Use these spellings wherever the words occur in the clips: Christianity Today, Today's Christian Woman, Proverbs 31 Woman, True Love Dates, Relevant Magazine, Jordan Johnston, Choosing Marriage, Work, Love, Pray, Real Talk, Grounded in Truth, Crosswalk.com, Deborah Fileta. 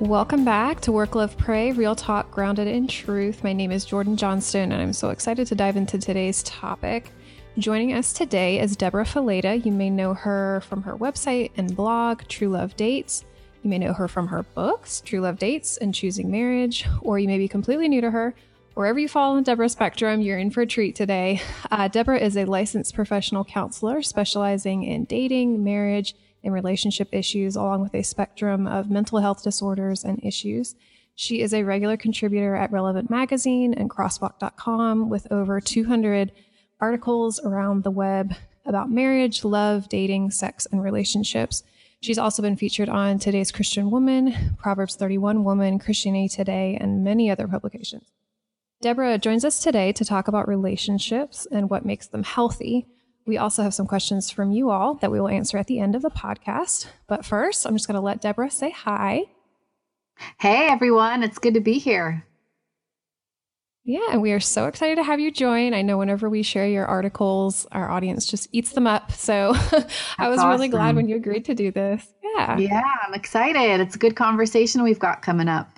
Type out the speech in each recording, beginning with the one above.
Welcome back to Work, Love, Pray, Real Talk, Grounded in Truth. My name is Jordan Johnston, and I'm so excited to dive into today's topic. Joining us today is Deborah Fileta. You may know her from her website and blog, True Love Dates. You may know her from her books, True Love Dates and Choosing Marriage, or you may be completely new to her. Wherever you fall on Deborah's spectrum, you're in for a treat today. Deborah is a licensed professional counselor specializing in dating, marriage, and relationship issues, along with a spectrum of mental health disorders and issues. She is a regular contributor at Relevant Magazine and Crosswalk.com with over 200 articles around the web about marriage, love, dating, sex, and relationships. She's also been featured on Today's Christian Woman, Proverbs 31 Woman, Christianity Today, and many other publications. Deborah joins us today to talk about relationships and what makes them healthy. We also have some questions from you all that we will answer at the end of the podcast. But first, I'm just going to let Deborah say hi. Hey, everyone. It's good to be here. Yeah, and we are so excited to have you join. I know whenever we share your articles, our audience just eats them up. So I was really glad when you agreed to do this. Yeah, I'm excited. It's a good conversation we've got coming up.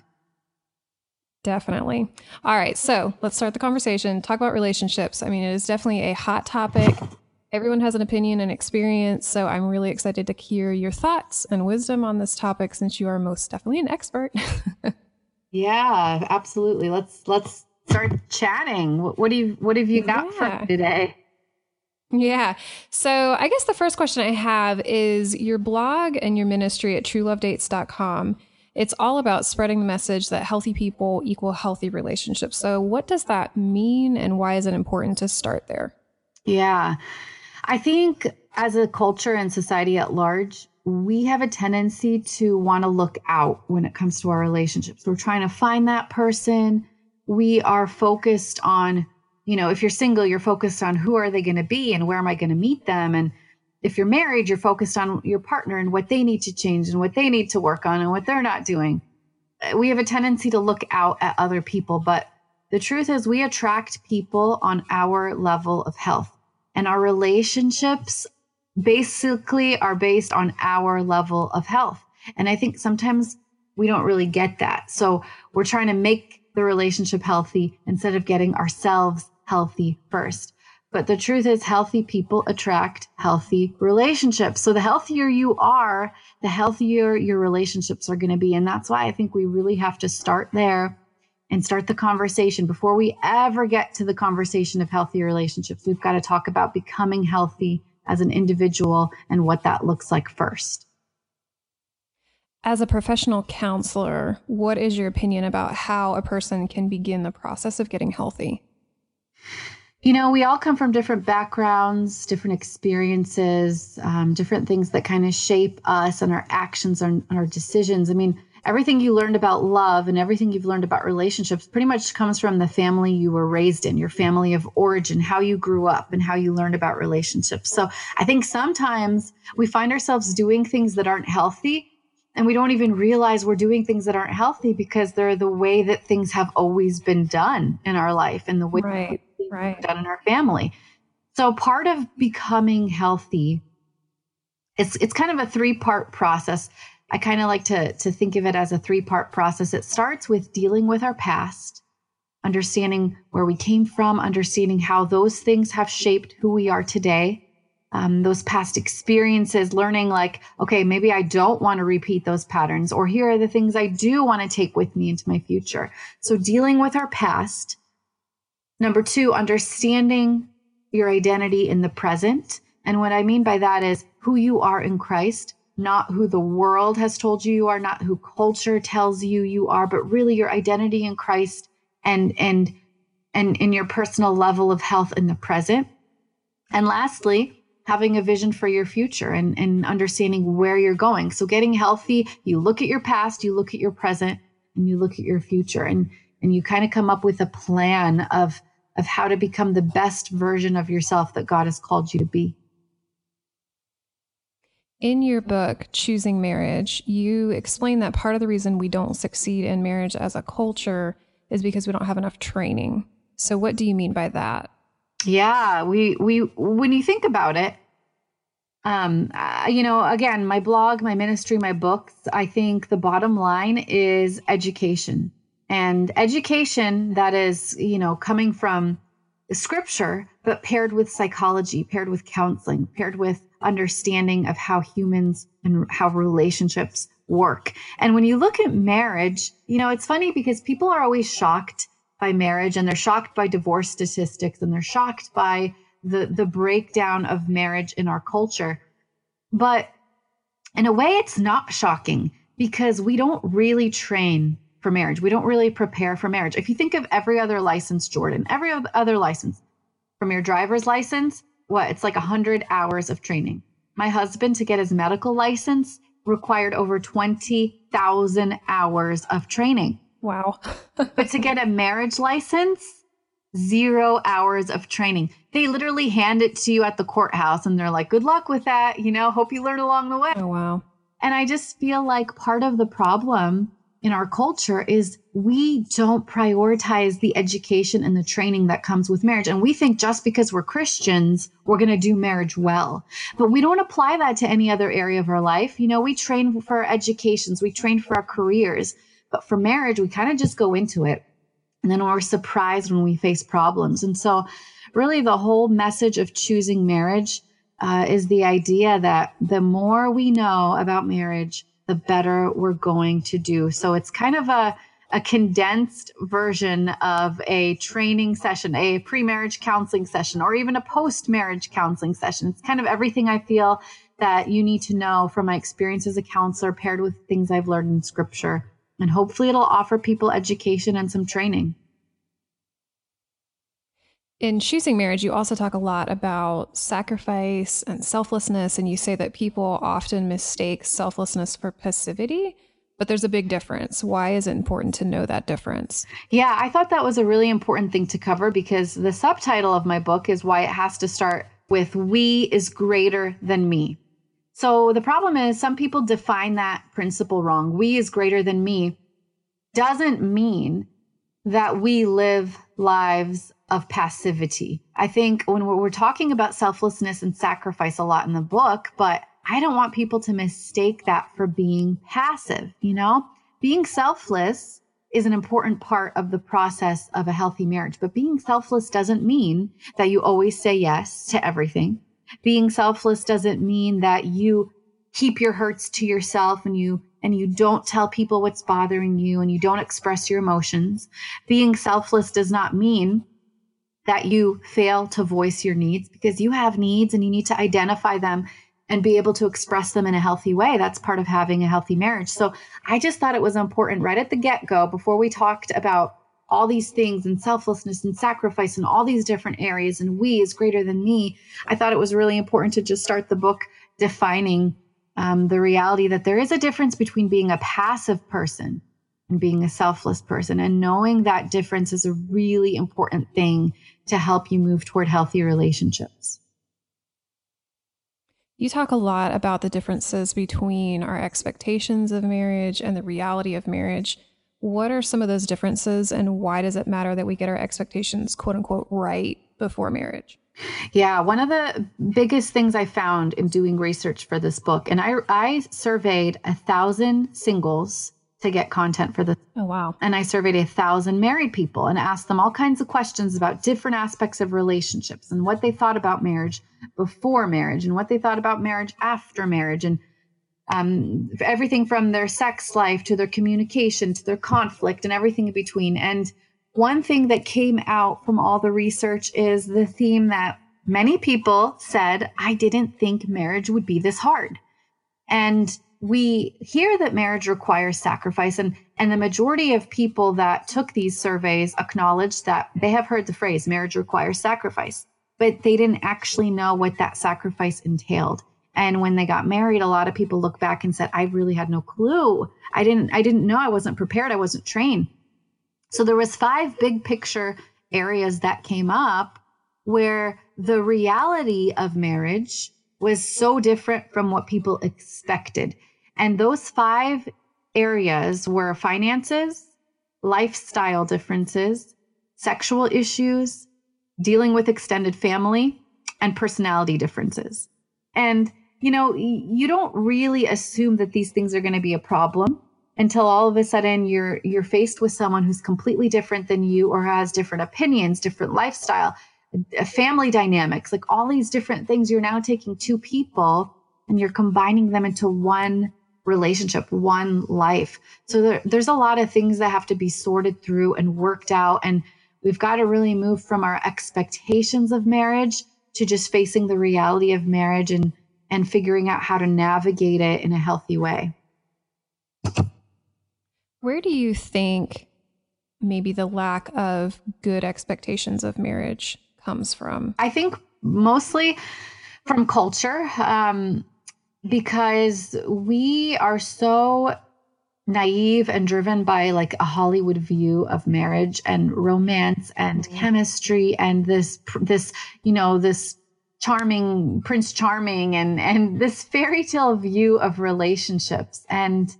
Definitely. All right. So let's start the conversation. Talk about relationships. I mean, it is definitely a hot topic. Everyone has an opinion and experience, so I'm really excited to hear your thoughts and wisdom on this topic since you are most definitely an expert. Yeah, absolutely. Let's start chatting. What have you got for today? Yeah. So I guess the first question I have is your blog and your ministry at truelovedates.com. It's all about spreading the message that healthy people equal healthy relationships. So what does that mean and why is it important to start there? Yeah, I think as a culture and society at large, we have a tendency to want to look out when it comes to our relationships. We're trying to find that person. We are focused on, you know, if you're single, you're focused on who are they going to be and where am I going to meet them? And if you're married, you're focused on your partner and what they need to change and what they need to work on and what they're not doing. We have a tendency to look out at other people, but the truth is we attract people on our level of health. And our relationships basically are based on our level of health. And I think sometimes we don't really get that. So we're trying to make the relationship healthy instead of getting ourselves healthy first. But the truth is healthy people attract healthy relationships. So the healthier you are, the healthier your relationships are going to be. And that's why I think we really have to start there and start the conversation. Before we ever get to the conversation of healthy relationships, we've got to talk about becoming healthy as an individual and what that looks like first. As a professional counselor, what is your opinion about how a person can begin the process of getting healthy? You know, we all come from different backgrounds, different experiences, different things that kind of shape us and our actions and our decisions. I mean, everything you learned about love and everything you've learned about relationships pretty much comes from the family you were raised in, your family of origin, how you grew up and how you learned about relationships. So I think sometimes we find ourselves doing things that aren't healthy and we don't even realize we're doing things that aren't healthy because they're the way that things have always been done in our life and the way things done in our family. So part of becoming healthy, it's kind of a three-part process. I kind of like to think of it as a three-part process. It starts with dealing with our past, understanding where we came from, understanding how those things have shaped who we are today. Those past experiences, learning like, okay, maybe I don't want to repeat those patterns, or here are the things I do want to take with me into my future. So dealing with our past. Number two, understanding your identity in the present. And what I mean by that is who you are in Christ, not who the world has told you you are, not who culture tells you you are, but really your identity in Christ and in your personal level of health in the present. And lastly, having a vision for your future and understanding where you're going. So getting healthy, you look at your past, you look at your present, and you look at your future. And you kind of come up with a plan of how to become the best version of yourself that God has called you to be. In your book, Choosing Marriage, you explain that part of the reason we don't succeed in marriage as a culture is because we don't have enough training. So what do you mean by that? Yeah, when you think about it, Again, my blog, my ministry, my books, I think the bottom line is education. And education that is, coming from scripture, but paired with psychology, paired with counseling, paired with understanding of how humans and how relationships work. And when you look at marriage, it's funny because people are always shocked by marriage, and they're shocked by divorce statistics, and they're shocked by the breakdown of marriage in our culture. But in a way, it's not shocking because we don't really train for marriage. We don't really prepare for marriage. If you think of every other license, Jordan, every other license, from your driver's license, it's like 100 hours of training. My husband, to get his medical license, required over 20,000 hours of training. Wow. But to get a marriage license, 0 hours of training. They literally hand it to you at the courthouse and they're like, good luck with that. Hope you learn along the way. Oh, wow. And I just feel like part of the problem in our culture is we don't prioritize the education and the training that comes with marriage. And we think just because we're Christians, we're going to do marriage well. But we don't apply that to any other area of our life. We train for our educations, we train for our careers, but for marriage, we kind of just go into it. And then we're surprised when we face problems. And so really the whole message of Choosing Marriage is the idea that the more we know about marriage, the better we're going to do. So it's kind of a condensed version of a training session, a pre-marriage counseling session, or even a post-marriage counseling session. It's kind of everything I feel that you need to know from my experience as a counselor, paired with things I've learned in scripture. And hopefully it'll offer people education and some training. In Choosing Marriage, you also talk a lot about sacrifice and selflessness, and you say that people often mistake selflessness for passivity, but there's a big difference. Why is it important to know that difference? Yeah, I thought that was a really important thing to cover because the subtitle of my book is why it has to start with "we is greater than me." So the problem is some people define that principle wrong. "We is greater than me" doesn't mean that we live lives of passivity. I think when we're talking about selflessness and sacrifice a lot in the book, but I don't want people to mistake that for being passive. Being selfless is an important part of the process of a healthy marriage, but being selfless doesn't mean that you always say yes to everything. Being selfless doesn't mean that you keep your hurts to yourself and you don't tell people what's bothering you and you don't express your emotions. Being selfless does not mean that you fail to voice your needs, because you have needs and you need to identify them and be able to express them in a healthy way. That's part of having a healthy marriage. So I just thought it was important right at the get-go, before we talked about all these things and selflessness and sacrifice and all these different areas and "we is greater than me," I thought it was really important to just start the book defining the reality that there is a difference between being a passive person and being a selfless person. And knowing that difference is a really important thing to help you move toward healthy relationships. You talk a lot about the differences between our expectations of marriage and the reality of marriage. What are some of those differences, and why does it matter that we get our expectations, quote unquote, right before marriage? Yeah, one of the biggest things I found in doing research for this book, and I surveyed 1,000 singles to get content for this. Oh, wow. And I surveyed 1,000 married people and asked them all kinds of questions about different aspects of relationships and what they thought about marriage before marriage and what they thought about marriage after marriage, and everything from their sex life to their communication to their conflict and everything in between. And one thing that came out from all the research is the theme that many people said, "I didn't think marriage would be this hard." And we hear that marriage requires sacrifice, and the majority of people that took these surveys acknowledged that they have heard the phrase "marriage requires sacrifice," but they didn't actually know what that sacrifice entailed. And when they got married, a lot of people look back and said, "I really had no clue. I didn't know. I wasn't prepared. I wasn't trained." So there was 5 big picture areas that came up where the reality of marriage was so different from what people expected. And those 5 areas were finances, lifestyle differences, sexual issues, dealing with extended family, and personality differences. And you know, you don't really assume that these things are going to be a problem until all of a sudden you're faced with someone who's completely different than you or has different opinions, different lifestyle, family dynamics, like all these different things. You're now taking two people and you're combining them into one relationship, one life. So there's a lot of things that have to be sorted through and worked out. And we've got to really move from our expectations of marriage to just facing the reality of marriage and figuring out how to navigate it in a healthy way. Where do you think maybe the lack of good expectations of marriage comes from? I think mostly from culture, because we are so naive and driven by like a Hollywood view of marriage and romance and chemistry and this, you know, this charming Prince Charming and this fairy tale view of relationships. And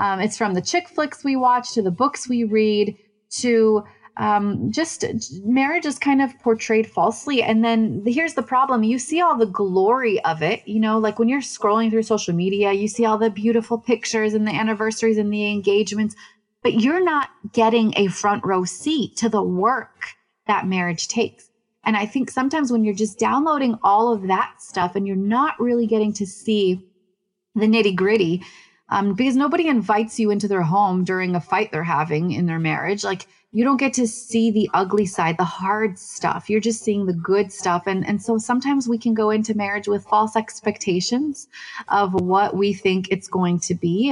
it's from the chick flicks we watch to the books we read to just marriage is kind of portrayed falsely. And then here's the problem. You see all the glory of it, you know, like when you're scrolling through social media, you see all the beautiful pictures and the anniversaries and the engagements, but you're not getting a front row seat to the work that marriage takes. And I think sometimes when you're just downloading all of that stuff and you're not really getting to see the nitty gritty, because nobody invites you into their home during a fight they're having in their marriage. Like you don't get to see the ugly side, the hard stuff. You're just seeing the good stuff. And so sometimes we can go into marriage with false expectations of what we think it's going to be.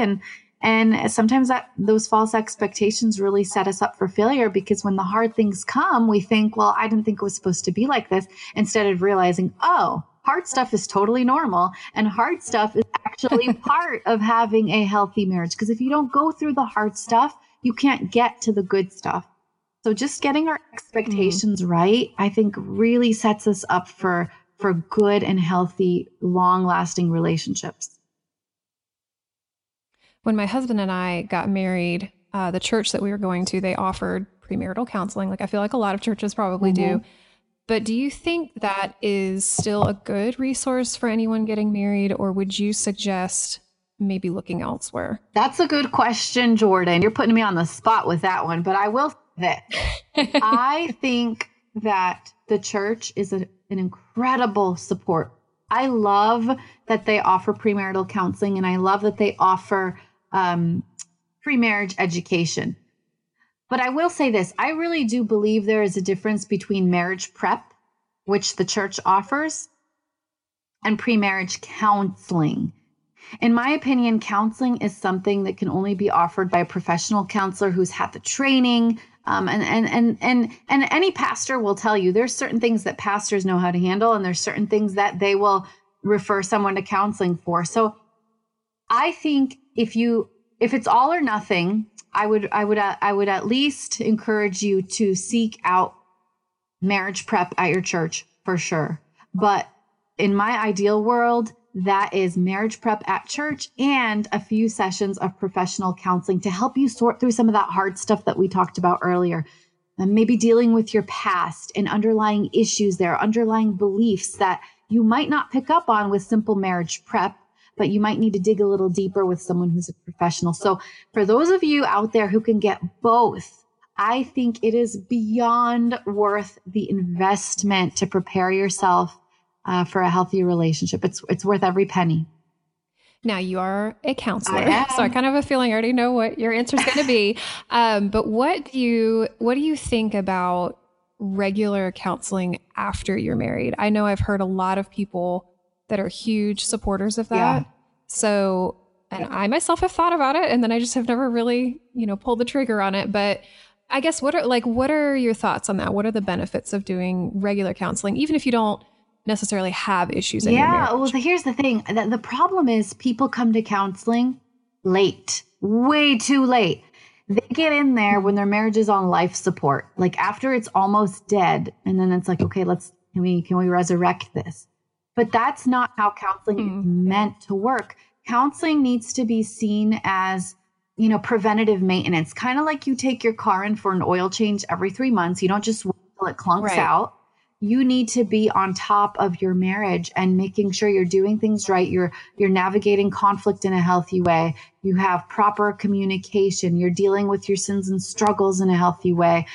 And sometimes those false expectations really set us up for failure, because when the hard things come, we think, well, I didn't think it was supposed to be like this, instead of realizing, oh, hard stuff is totally normal, and hard stuff is actually part of having a healthy marriage. Because if you don't go through the hard stuff, you can't get to the good stuff. So just getting our expectations right, I think, really sets us up for good and healthy, long-lasting relationships. When my husband and I got married, the church that we were going to, they offered premarital counseling. Like I feel like a lot of churches probably do. But do you think that is still a good resource for anyone getting married, or would you suggest maybe looking elsewhere? That's a good question, Jordan. You're putting me on the spot with that one, but I will say that I think that the church is an incredible support. I love that they offer premarital counseling, and I love that they offer pre-marriage education. But I will say this, I really do believe there is a difference between marriage prep, which the church offers, and pre-marriage counseling. In my opinion, counseling is something that can only be offered by a professional counselor who's had the training. And any pastor will tell you there's certain things that pastors know how to handle, and there's certain things that they will refer someone to counseling for. So I think if it's all or nothing, I would at least encourage you to seek out marriage prep at your church for sure. But in my ideal world, that is marriage prep at church and a few sessions of professional counseling to help you sort through some of that hard stuff that we talked about earlier. And maybe dealing with your past and underlying issues there, underlying beliefs that you might not pick up on with simple marriage prep, but you might need to dig a little deeper with someone who's a professional. So for those of you out there who can get both, I think it is beyond worth the investment to prepare yourself for a healthy relationship. It's worth every penny. Now you are a counselor, so I kind of have a feeling I already know what your answer is going to be. But what do you think about regular counseling after you're married? I know I've heard a lot of people that are huge supporters of that. Yeah. So, and I myself have thought about it, and then I just have never really, pulled the trigger on it. But I guess what are your thoughts on that? What are the benefits of doing regular counseling, even if you don't necessarily have issues in your marriage? Yeah, well, here's the thing. The problem is people come to counseling late, way too late. They get in there when their marriage is on life support, like after it's almost dead. And then it's like, okay, can we resurrect this? But that's not how counseling is meant to work. Counseling needs to be seen as, preventative maintenance, kind of like you take your car in for an oil change every 3 months. You don't just wait till it clunks out. you need to be on top of your marriage and making sure you're doing things right. You're navigating conflict in a healthy way. You have proper communication. You're dealing with your sins and struggles in a healthy way.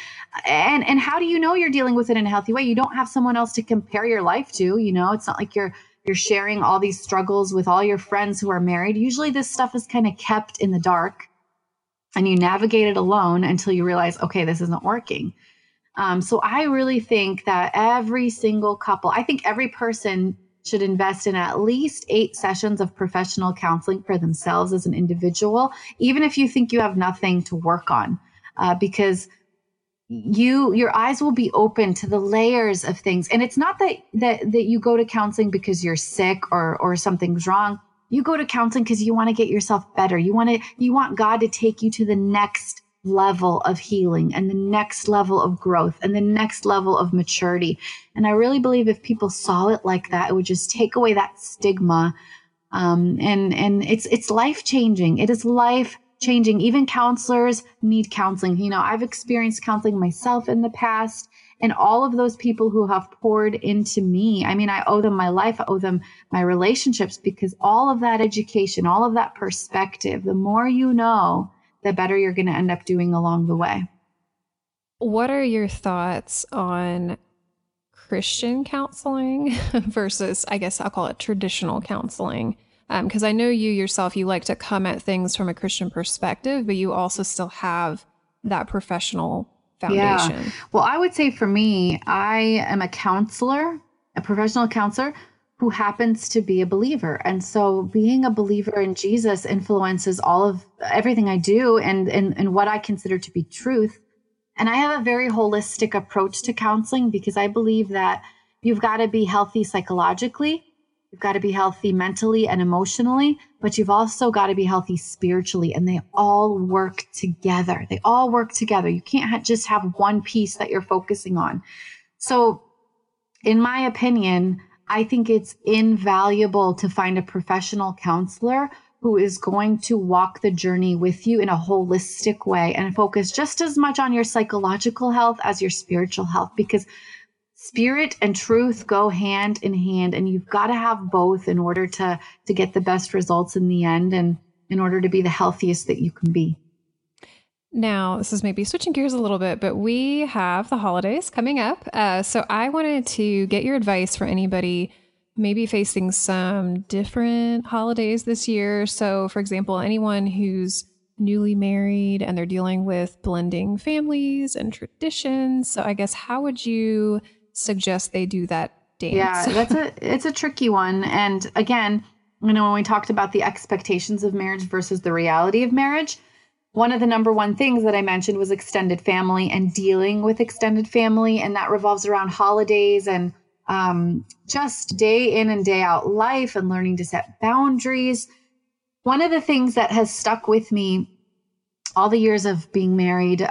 And how do you know you're dealing with it in a healthy way? You don't have someone else to compare your life to. You know, it's not like you're sharing all these struggles with all your friends who are married. Usually this stuff is kind of kept in the dark and you navigate it alone until you realize, okay, this isn't working. So I really think that every single couple, I think every person should invest in at least 8 sessions of professional counseling for themselves as an individual, even if you think you have nothing to work on, because your eyes will be open to the layers of things. And it's not that you go to counseling because you're sick or something's wrong. You go to counseling because you want to get yourself better. You want God to take you to the next level of healing and the next level of growth and the next level of maturity. And I really believe if people saw it like that, it would just take away that stigma. And it's life-changing. It is life-changing. Even counselors need counseling. You know, I've experienced counseling myself in the past, and all of those people who have poured into me, I mean, I owe them my life, I owe them my relationships, because all of that education, all of that perspective, the more you know, the better you're going to end up doing along the way. What are your thoughts on Christian counseling versus, I guess I'll call it, traditional counseling? Because I know you yourself, you like to come at things from a Christian perspective, but you also still have that professional foundation. Yeah. Well, I would say for me, I am a counselor, a professional counselor, who happens to be a believer. And so being a believer in Jesus influences all of everything I do and what I consider to be truth. And I have a very holistic approach to counseling because I believe that you've got to be healthy psychologically, you've got to be healthy mentally and emotionally, but you've also got to be healthy spiritually. And they all work together. They all work together. You can't just have one piece that you're focusing on. So in my opinion, I think it's invaluable to find a professional counselor who is going to walk the journey with you in a holistic way and focus just as much on your psychological health as your spiritual health, because spirit and truth go hand in hand, and you've got to have both in order to get the best results in the end and in order to be the healthiest that you can be. Now, this is maybe switching gears a little bit, but we have the holidays coming up. So I wanted to get your advice for anybody maybe facing some different holidays this year. So, for example, anyone who's newly married and they're dealing with blending families and traditions. So I guess how would you suggest they do that dance? Yeah, it's a tricky one. And again, you know, when we talked about the expectations of marriage versus the reality of marriage, one of the number one things that I mentioned was extended family and dealing with extended family. And that revolves around holidays and just day in and day out life and learning to set boundaries. One of the things that has stuck with me all the years of being married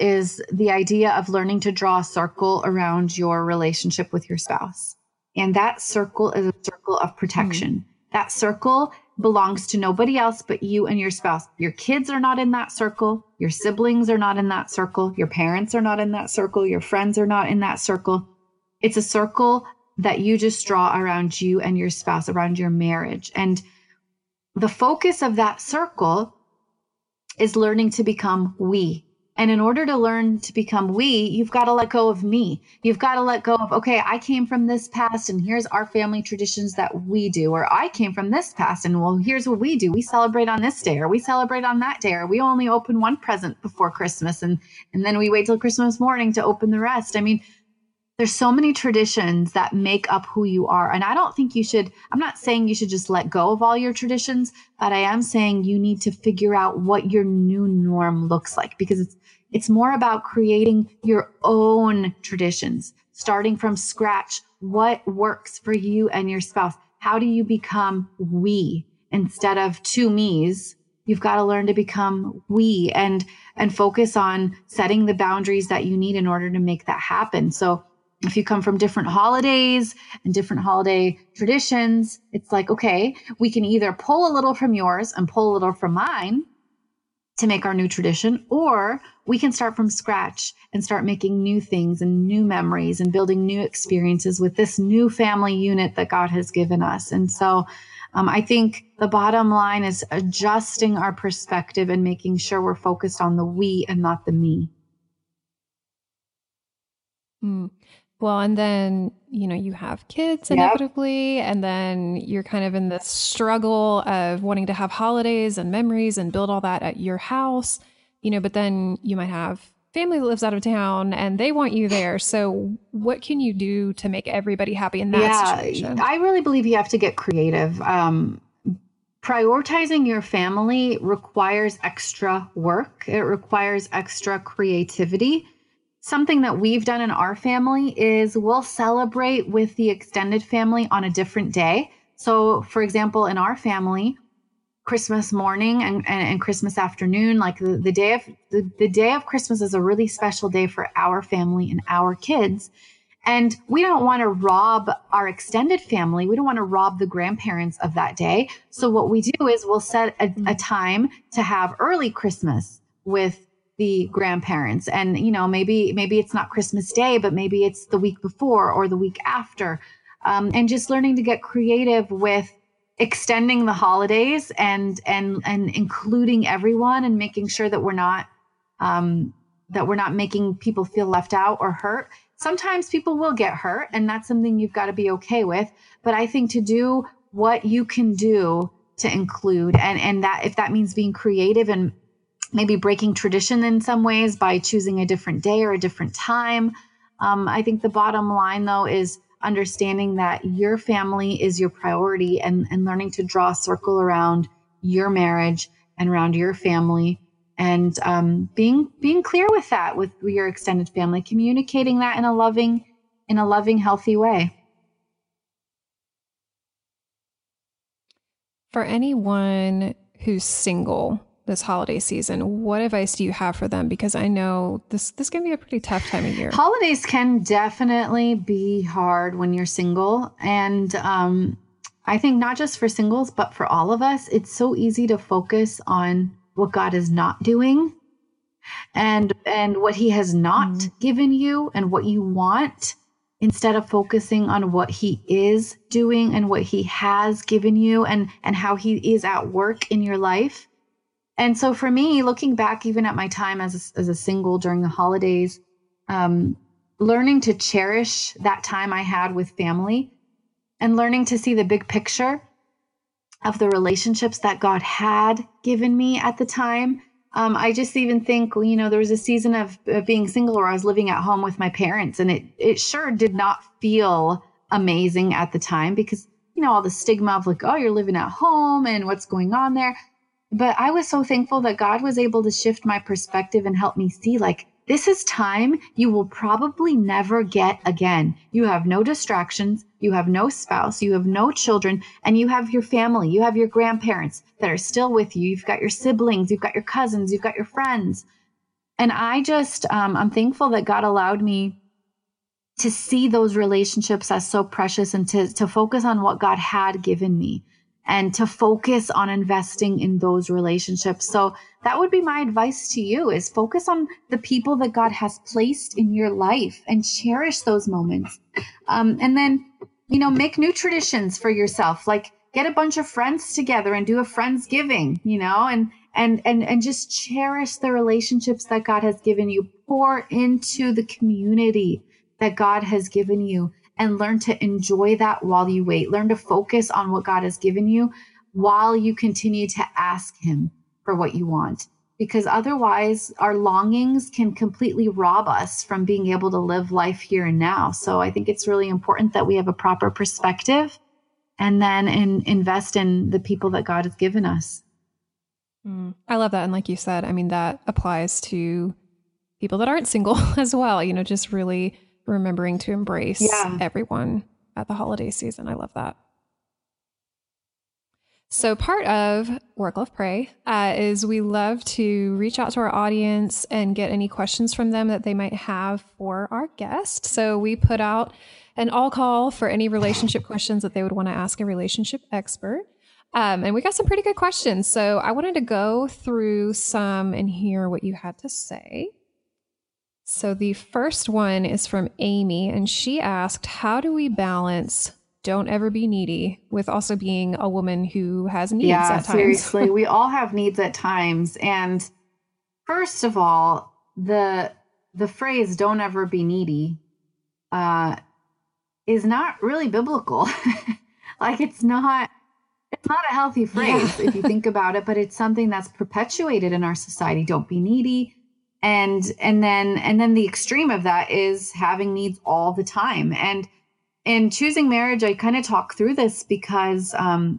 is the idea of learning to draw a circle around your relationship with your spouse. And that circle is a circle of protection. Mm-hmm. That circle belongs to nobody else but you and your spouse. Your kids are not in that circle. Your siblings are not in that circle. Your parents are not in that circle. Your friends are not in that circle. It's a circle that you just draw around you and your spouse, around your marriage. And the focus of that circle is learning to become we. And in order to learn to become we, you've got to let go of me. You've got to let go of, okay, I came from this past and here's our family traditions that we do, or I came from this past and well, here's what we do. We celebrate on this day, or we celebrate on that day, or we only open one present before Christmas and then we wait till Christmas morning to open the rest. I mean, there's so many traditions that make up who you are. And I don't think I'm not saying you should just let go of all your traditions, but I am saying you need to figure out what your new norm looks like, because it's more about creating your own traditions, starting from scratch. What works for you and your spouse? How do you become we instead of two me's? You've got to learn to become we and focus on setting the boundaries that you need in order to make that happen. So if you come from different holidays and different holiday traditions, it's like, okay, we can either pull a little from yours and pull a little from mine, to make our new tradition, or we can start from scratch and start making new things and new memories and building new experiences with this new family unit that God has given us. And so I think the bottom line is adjusting our perspective and making sure we're focused on the we and not the me. Mm. Well, and then, you know, you have kids inevitably, yep. And then you're kind of in this struggle of wanting to have holidays and memories and build all that at your house, you know, but then you might have family that lives out of town and they want you there. So what can you do to make everybody happy in that situation? I really believe you have to get creative. Prioritizing your family requires extra work. It requires extra creativity. Something that we've done in our family is we'll celebrate with the extended family on a different day. So, for example, in our family, Christmas morning and Christmas afternoon, like the day of Christmas is a really special day for our family and our kids. And we don't want to rob our extended family. We don't want to rob the grandparents of that day. So what we do is we'll set a time to have early Christmas with the grandparents. And, you know, maybe it's not Christmas Day, but maybe it's the week before or the week after. And just learning to get creative with extending the holidays and including everyone and making sure that we're not making people feel left out or hurt. Sometimes people will get hurt, and that's something you've got to be okay with. But I think to do what you can do to include, and that, if that means being creative and maybe breaking tradition in some ways by choosing a different day or a different time. I think the bottom line, though, is understanding that your family is your priority and learning to draw a circle around your marriage and around your family and being clear with that, with your extended family, communicating that in a loving, healthy way. For anyone who's single this holiday season, what advice do you have for them? Because I know this can be a pretty tough time of year. Holidays can definitely be hard when you're single. And I think not just for singles, but for all of us, it's so easy to focus on what God is not doing and what he has not given you and what you want, instead of focusing on what he is doing and what he has given you and how he is at work in your life. And so for me, looking back even at my time as a single during the holidays, learning to cherish that time I had with family and learning to see the big picture of the relationships that God had given me at the time. I just even think, you know, there was a season of being single where I was living at home with my parents, and it sure did not feel amazing at the time because, you know, all the stigma of like, oh, you're living at home and what's going on there. But I was so thankful that God was able to shift my perspective and help me see, like, this is time you will probably never get again. You have no distractions. You have no spouse. You have no children. And you have your family. You have your grandparents that are still with you. You've got your siblings. You've got your cousins. You've got your friends. And I just, I'm thankful that God allowed me to see those relationships as so precious and to focus on what God had given me. And to focus on investing in those relationships. So that would be my advice to you, is focus on the people that God has placed in your life and cherish those moments. And then, you know, make new traditions for yourself, like get a bunch of friends together and do a friendsgiving, you know, and just cherish the relationships that God has given you. Pour into the community that God has given you. And learn to enjoy that while you wait. Learn to focus on what God has given you while you continue to ask him for what you want. Because otherwise, our longings can completely rob us from being able to live life here and now. So I think it's really important that we have a proper perspective and then invest in the people that God has given us. I love that. And like you said, I mean, that applies to people that aren't single as well. You know, just really remembering to embrace everyone at the holiday season. I love that. So part of Work, Love, Pray is we love to reach out to our audience and get any questions from them that they might have for our guest. So we put out an all call for any relationship questions that they would want to ask a relationship expert. And we got some pretty good questions. So I wanted to go through some and hear what you had to say. So the first one is from Amy, and she asked, how do we balance don't ever be needy with also being a woman who has needs at times? Yeah, seriously. We all have needs at times. And first of all, the phrase don't ever be needy is not really biblical. Like it's not a healthy phrase if you think about it, but it's something that's perpetuated in our society. Don't be needy. And then the extreme of that is having needs all the time. And in Choosing Marriage, I kind of talk through this because I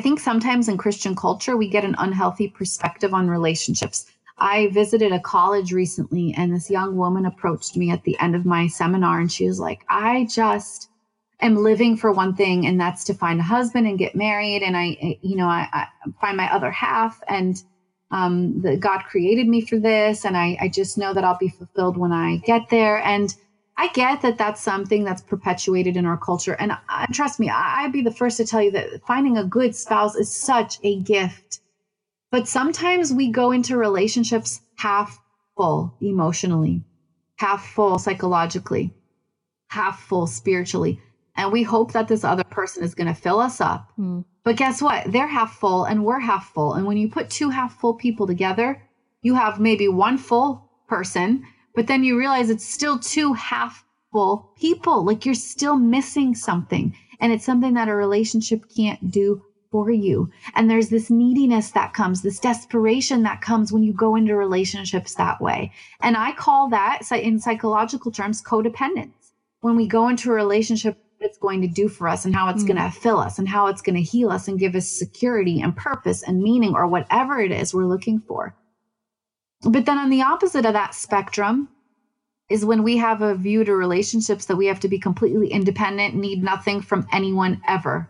think sometimes in Christian culture, we get an unhealthy perspective on relationships. I visited a college recently, and this young woman approached me at the end of my seminar, and she was like, I just am living for one thing, and that's to find a husband and get married. And I find my other half, and God created me for this. And I just know that I'll be fulfilled when I get there. And I get that that's something that's perpetuated in our culture. And trust me, I'd be the first to tell you that finding a good spouse is such a gift. But sometimes we go into relationships half full emotionally, half full psychologically, half full spiritually. And we hope that this other person is going to fill us up. Mm. But guess what? They're half full and we're half full. And when you put two half full people together, you have maybe one full person, but then you realize it's still two half full people. Like you're still missing something. And it's something that a relationship can't do for you. And there's this neediness that comes, this desperation that comes when you go into relationships that way. And I call that, in psychological terms, codependence. When we go into a relationship, it's going to do for us and how it's going to fill us and how it's going to heal us and give us security and purpose and meaning or whatever it is we're looking for. But then on the opposite of that spectrum is when we have a view to relationships that we have to be completely independent, need nothing from anyone ever.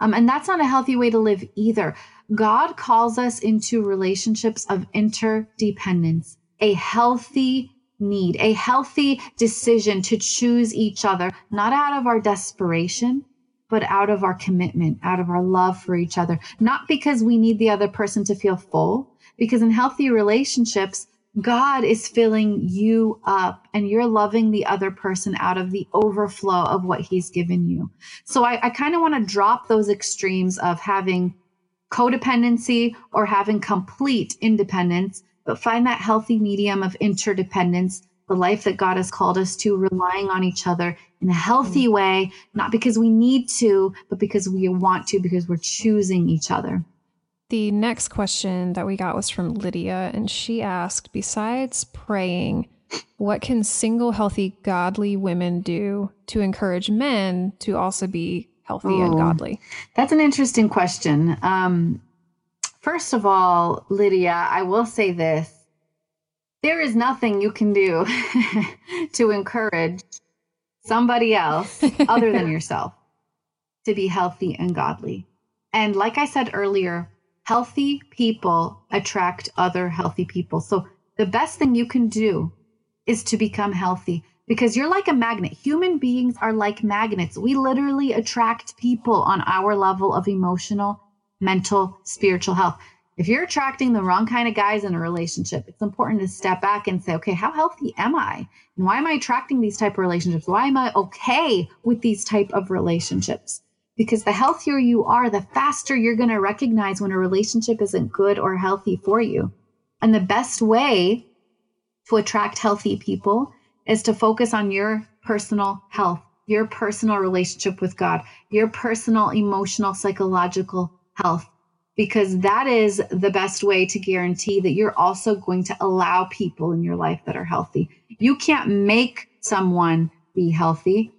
And that's not a healthy way to live either. God calls us into relationships of interdependence, a healthy need, a healthy decision to choose each other, not out of our desperation, but out of our commitment, out of our love for each other, not because we need the other person to feel full, because in healthy relationships, God is filling you up and you're loving the other person out of the overflow of what he's given you. So I kind of want to drop those extremes of having codependency or having complete independence, but find that healthy medium of interdependence, the life that God has called us to, relying on each other in a healthy way, not because we need to, but because we want to, because we're choosing each other. The next question that we got was from Lydia, and she asked, besides praying, what can single, healthy, godly women do to encourage men to also be healthy and godly? That's an interesting question. First of all, Lydia, I will say this. There is nothing you can do to encourage somebody else other than yourself to be healthy and godly. And like I said earlier, healthy people attract other healthy people. So the best thing you can do is to become healthy because you're like a magnet. Human beings are like magnets. We literally attract people on our level of emotional, mental, spiritual health. If you're attracting the wrong kind of guys in a relationship, it's important to step back and say, okay, how healthy am I? And why am I attracting these type of relationships? Why am I okay with these type of relationships? Because the healthier you are, the faster you're going to recognize when a relationship isn't good or healthy for you. And the best way to attract healthy people is to focus on your personal health, your personal relationship with God, your personal emotional, psychological health, because that is the best way to guarantee that you're also going to allow people in your life that are healthy. You can't make someone be healthy,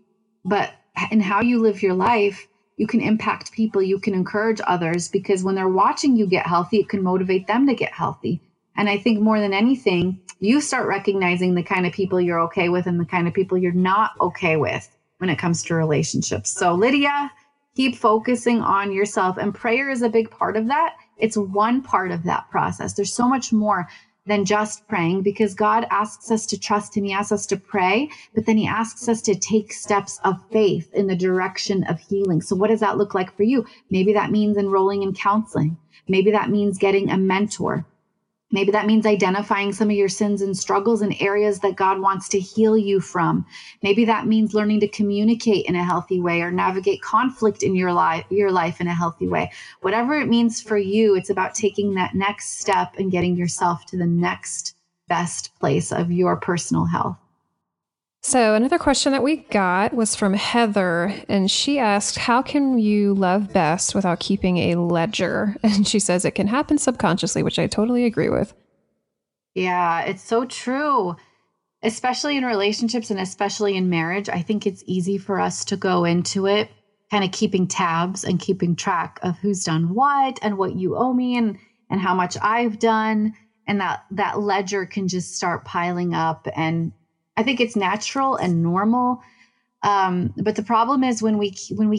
but in how you live your life, you can impact people, you can encourage others, because when they're watching you get healthy, it can motivate them to get healthy. And I think more than anything, you start recognizing the kind of people you're okay with and the kind of people you're not okay with when it comes to relationships. So Lydia, keep focusing on yourself. And prayer is a big part of that. It's one part of that process. There's so much more. than just praying, because God asks us to trust him. He asks us to pray, but then he asks us to take steps of faith in the direction of healing. So what does that look like for you? Maybe that means enrolling in counseling. Maybe that means getting a mentor. Maybe that means identifying some of your sins and struggles and areas that God wants to heal you from. Maybe that means learning to communicate in a healthy way or navigate conflict in your life in a healthy way. Whatever it means for you, it's about taking that next step and getting yourself to the next best place of your personal health. So another question that we got was from Heather, and she asked, how can you love best without keeping a ledger? And she says it can happen subconsciously, which I totally agree with. Yeah, it's so true, especially in relationships and especially in marriage. I think it's easy for us to go into it kind of keeping tabs and keeping track of who's done what and what you owe me and how much I've done. And that ledger can just start piling up, and I think it's natural and normal. But the problem is when we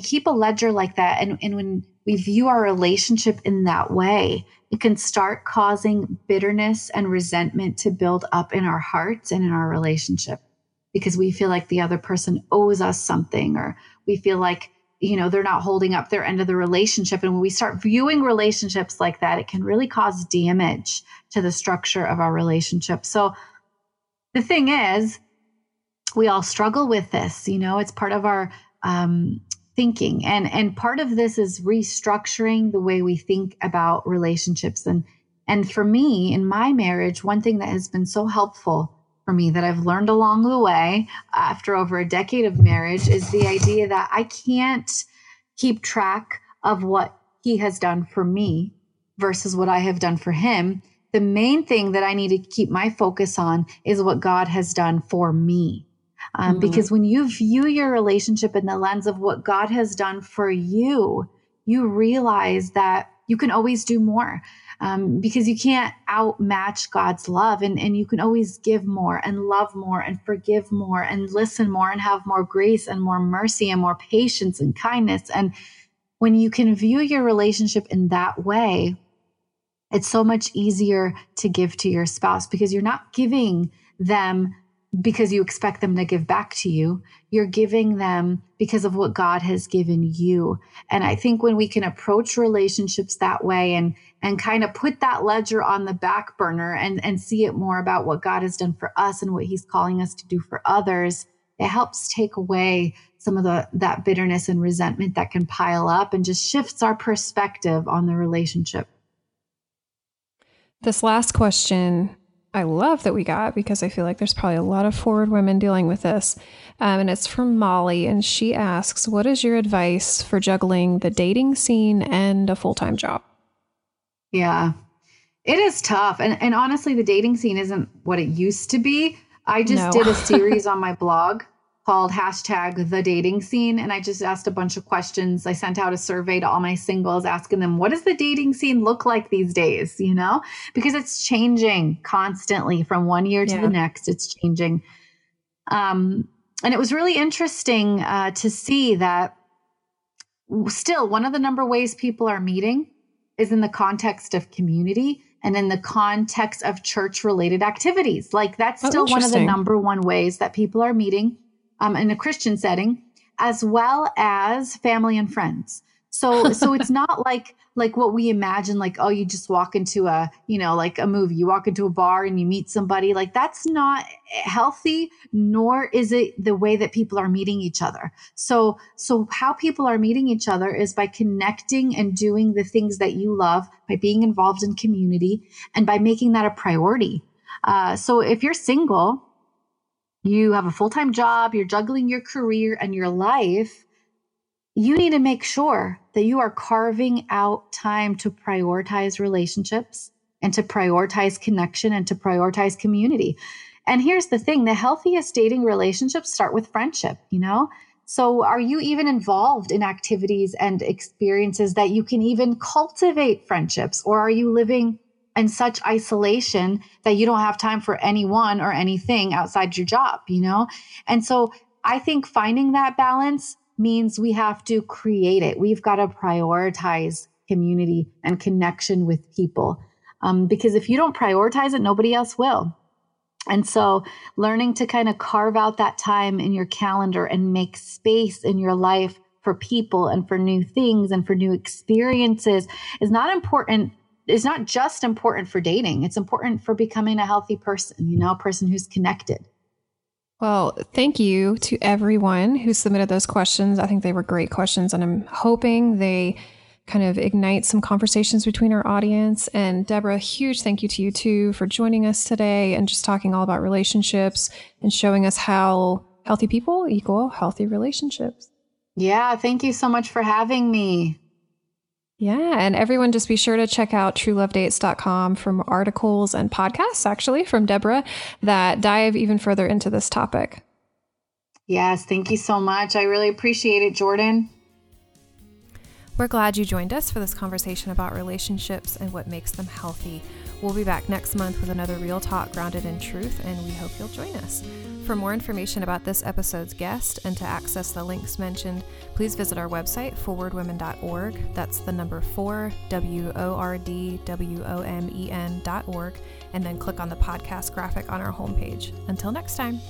keep a ledger like that, and when we view our relationship in that way, it can start causing bitterness and resentment to build up in our hearts and in our relationship, because we feel like the other person owes us something, or we feel like, you know, they're not holding up their end of the relationship. And when we start viewing relationships like that, it can really cause damage to the structure of our relationship. So the thing is, we all struggle with this, you know, it's part of our thinking. And part of this is restructuring the way we think about relationships. And for me, in my marriage, one thing that has been so helpful for me that I've learned along the way after over a decade of marriage is the idea that I can't keep track of what he has done for me versus what I have done for him. The main thing that I need to keep my focus on is what God has done for me. Because when you view your relationship in the lens of what God has done for you, you realize that you can always do more, because you can't outmatch God's love, and you can always give more and love more and forgive more and listen more and have more grace and more mercy and more patience and kindness. And when you can view your relationship in that way, it's so much easier to give to your spouse, because you're not giving them because you expect them to give back to you. You're giving them because of what God has given you. And I think when we can approach relationships that way and kind of put that ledger on the back burner and see it more about what God has done for us and what he's calling us to do for others, it helps take away some of that bitterness and resentment that can pile up, and just shifts our perspective on the relationship. This last question, I love that we got, because I feel like there's probably a lot of forward women dealing with this. And it's from Molly, and she asks, what is your advice for juggling the dating scene and a full-time job? Yeah, it is tough. And honestly, the dating scene isn't what it used to be. I just did a series on my blog called #thedating scene. And I just asked a bunch of questions. I sent out a survey to all my singles asking them, what does the dating scene look like these days? You know, because it's changing constantly from one year to the next, it's changing. And it was really interesting to see that still one of the number ways people are meeting is in the context of community and in the context of church related activities. Like that's still one of the number one ways that people are meeting. In a Christian setting, as well as family and friends. So it's not like what we imagine, like, oh, you just walk into a, you know, like a movie, you walk into a bar and you meet somebody. Like that's not healthy, nor is it the way that people are meeting each other. So how people are meeting each other is by connecting and doing the things that you love, by being involved in community, and by making that a priority. So if you're single, you have a full-time job, you're juggling your career and your life, you need to make sure that you are carving out time to prioritize relationships and to prioritize connection and to prioritize community. And here's the thing, the healthiest dating relationships start with friendship, you know? So are you even involved in activities and experiences that you can even cultivate friendships? Or are you living in such isolation that you don't have time for anyone or anything outside your job, you know? And so I think finding that balance means we have to create it. We've got to prioritize community and connection with people. because if you don't prioritize it, nobody else will. And so learning to kind of carve out that time in your calendar and make space in your life for people and for new things and for new experiences is not important. It's not just important for dating. It's important for becoming a healthy person, you know, a person who's connected. Well, thank you to everyone who submitted those questions. I think they were great questions, and I'm hoping they kind of ignite some conversations between our audience. And Deborah, huge thank you to you too for joining us today and just talking all about relationships and showing us how healthy people equal healthy relationships. Yeah, thank you so much for having me. Yeah, and everyone just be sure to check out truelovedates.com for articles and podcasts, actually, from Deborah that dive even further into this topic. Yes, thank you so much. I really appreciate it, Jordan. We're glad you joined us for this conversation about relationships and what makes them healthy. We'll be back next month with another Real Talk Grounded in Truth, and we hope you'll join us. For more information about this episode's guest and to access the links mentioned, please visit our website, forwardwomen.org. That's the number 4, WORDWOMEN.org, and then click on the podcast graphic on our homepage. Until next time.